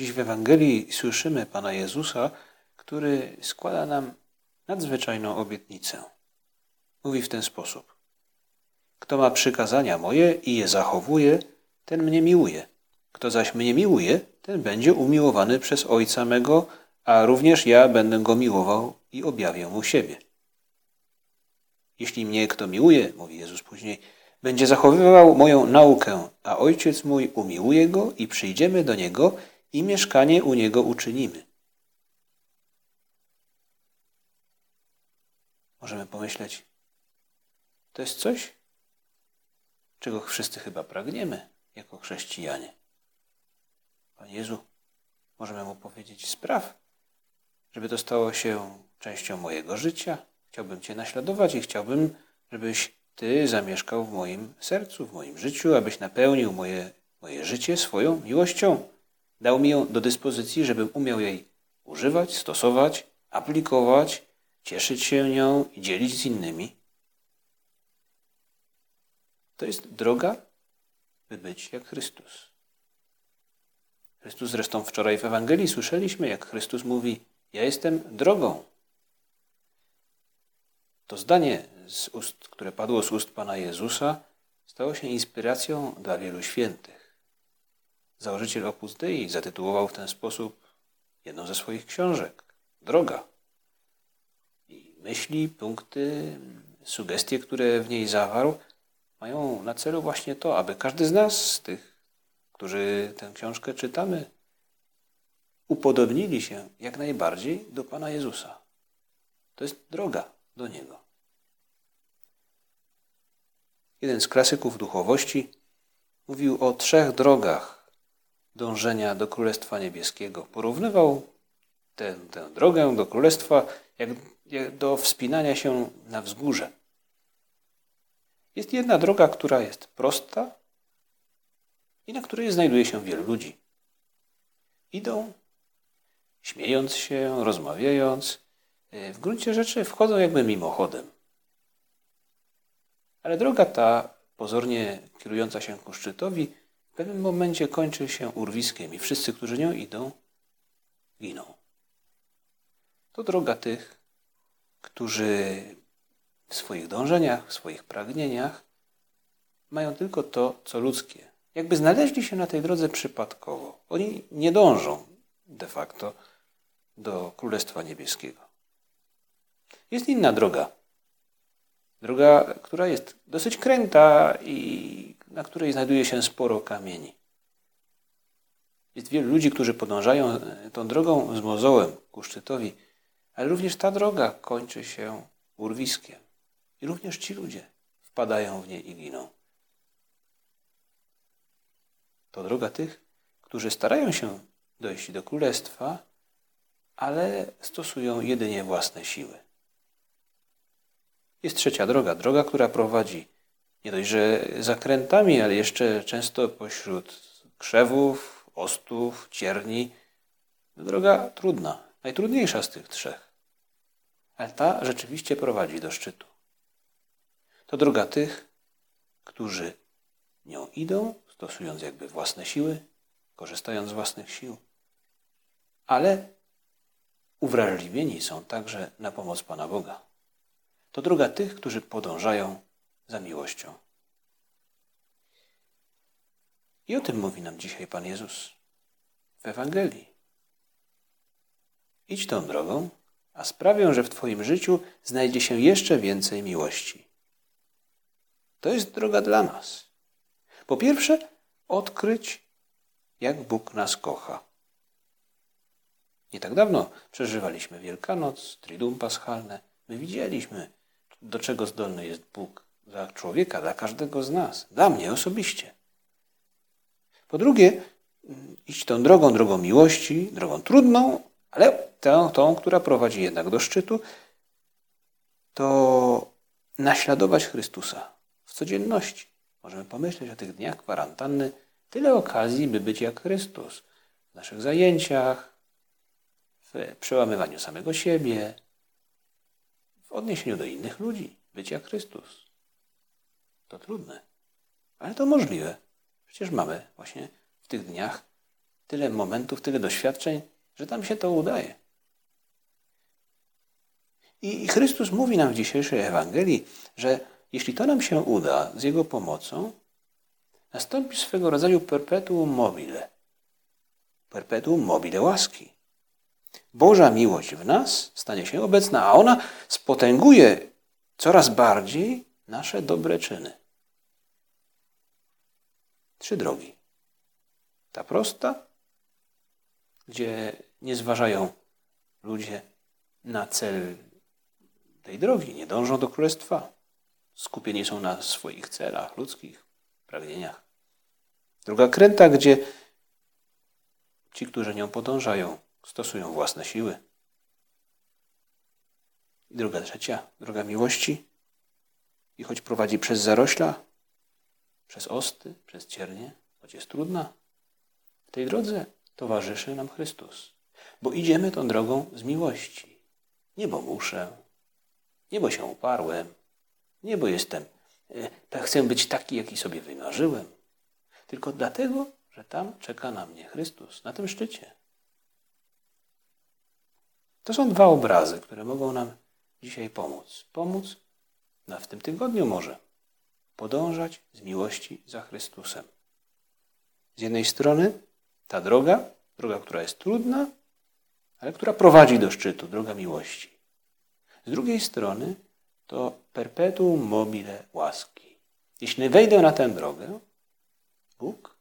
Dziś w Ewangelii słyszymy Pana Jezusa, który składa nam nadzwyczajną obietnicę. Mówi w ten sposób. Kto ma przykazania moje i je zachowuje, ten mnie miłuje. Kto zaś mnie miłuje, ten będzie umiłowany przez Ojca mego, a również ja będę go miłował i objawię mu siebie. Jeśli mnie kto miłuje, mówi Jezus później, będzie zachowywał moją naukę, a Ojciec mój umiłuje go i przyjdziemy do niego i mieszkanie u niego uczynimy. Możemy pomyśleć, to jest coś, czego wszyscy chyba pragniemy jako chrześcijanie. Panie Jezu, możemy mu powiedzieć, spraw, żeby to stało się częścią mojego życia. Chciałbym Cię naśladować i chciałbym, żebyś Ty zamieszkał w moim sercu, w moim życiu, abyś napełnił moje życie swoją miłością. Dał mi ją do dyspozycji, żebym umiał jej używać, stosować, aplikować, cieszyć się nią i dzielić z innymi. To jest droga, by być jak Chrystus. Chrystus zresztą wczoraj w Ewangelii słyszeliśmy, jak Chrystus mówi, ja jestem drogą. To zdanie, które padło z ust Pana Jezusa, stało się inspiracją dla wielu świętych. Założyciel Opus Dei zatytułował w ten sposób jedną ze swoich książek, Droga. I myśli, punkty, sugestie, które w niej zawarł, mają na celu właśnie to, aby każdy z nas, z tych, którzy tę książkę czytamy, upodobnili się jak najbardziej do Pana Jezusa. To jest droga do Niego. Jeden z klasyków duchowości mówił o 3 drogach dążenia do Królestwa Niebieskiego. Porównywał tę drogę do Królestwa jak do wspinania się na wzgórze. Jest jedna droga, która jest prosta i na której znajduje się wielu ludzi. Idą, śmiejąc się, rozmawiając, w gruncie rzeczy wchodzą jakby mimochodem. Ale droga ta, pozornie kierująca się ku szczytowi, w pewnym momencie kończy się urwiskiem i wszyscy, którzy nią idą, giną. To droga tych, którzy w swoich dążeniach, w swoich pragnieniach mają tylko to, co ludzkie. Jakby znaleźli się na tej drodze przypadkowo. Oni nie dążą de facto do Królestwa Niebieskiego. Jest inna droga. Droga, która jest dosyć kręta i na której znajduje się sporo kamieni. Jest wielu ludzi, którzy podążają tą drogą z mozołem ku szczytowi, ale również ta droga kończy się urwiskiem. I również ci ludzie wpadają w nie i giną. To droga tych, którzy starają się dojść do Królestwa, ale stosują jedynie własne siły. Jest 3 droga. Droga, która prowadzi nie dość, że zakrętami, ale jeszcze często pośród krzewów, ostów, cierni. Droga trudna. Najtrudniejsza z tych 3. Ale ta rzeczywiście prowadzi do szczytu. To droga tych, którzy nią idą, stosując jakby własne siły, korzystając z własnych sił, ale uwrażliwieni są także na pomoc Pana Boga. To droga tych, którzy podążają za miłością. I o tym mówi nam dzisiaj Pan Jezus w Ewangelii. Idź tą drogą, a sprawię, że w Twoim życiu znajdzie się jeszcze więcej miłości. To jest droga dla nas. Po pierwsze, odkryć, jak Bóg nas kocha. Nie tak dawno przeżywaliśmy Wielkanoc, Triduum Paschalne. My widzieliśmy, do czego zdolny jest Bóg dla człowieka, dla każdego z nas, dla mnie osobiście. Po drugie, iść tą drogą, drogą miłości, drogą trudną, ale tą, która prowadzi jednak do szczytu, to naśladować Chrystusa w codzienności. Możemy pomyśleć o tych dniach kwarantanny, tyle okazji, by być jak Chrystus. W naszych zajęciach, w przełamywaniu samego siebie, w odniesieniu do innych ludzi, być jak Chrystus. To trudne, ale to możliwe. Przecież mamy właśnie w tych dniach tyle momentów, tyle doświadczeń, że tam się to udaje. I Chrystus mówi nam w dzisiejszej Ewangelii, że jeśli to nam się uda z Jego pomocą, nastąpi swego rodzaju perpetuum mobile łaski. Boża miłość w nas stanie się obecna, a ona spotęguje coraz bardziej nasze dobre czyny. Trzy drogi. Ta prosta, gdzie nie zważają ludzie na cel tej drogi, nie dążą do królestwa. Skupieni są na swoich celach ludzkich, pragnieniach. Druga kręta, gdzie ci, którzy nią podążają, stosują własne siły. I droga trzecia, droga miłości. I choć prowadzi przez zarośla, przez osty, przez ciernie, choć jest trudna, w tej drodze towarzyszy nam Chrystus. Bo idziemy tą drogą z miłości. Nie bo muszę, nie bo się uparłem, nie bo jestem, chcę być taki, jaki sobie wymarzyłem, tylko dlatego, że tam czeka na mnie Chrystus, na tym szczycie. To są dwa obrazy, które mogą nam dzisiaj pomóc. Pomóc w tym tygodniu może podążać z miłości za Chrystusem. Z jednej strony ta droga, która jest trudna, ale która prowadzi do szczytu, droga miłości. Z drugiej strony to perpetuum mobile łaski. Jeśli wejdę na tę drogę, Bóg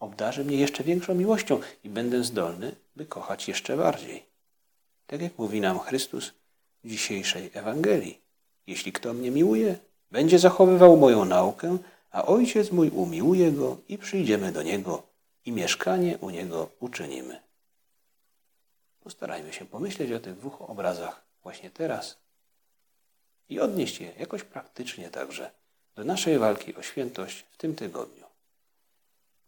obdarzy mnie jeszcze większą miłością i będę zdolny, by kochać jeszcze bardziej. Tak jak mówi nam Chrystus w dzisiejszej Ewangelii. Jeśli kto mnie miłuje, będzie zachowywał moją naukę, a Ojciec mój umiłuje go i przyjdziemy do Niego i mieszkanie u Niego uczynimy. Postarajmy się pomyśleć o tych dwóch obrazach właśnie teraz i odnieść je jakoś praktycznie także do naszej walki o świętość w tym tygodniu.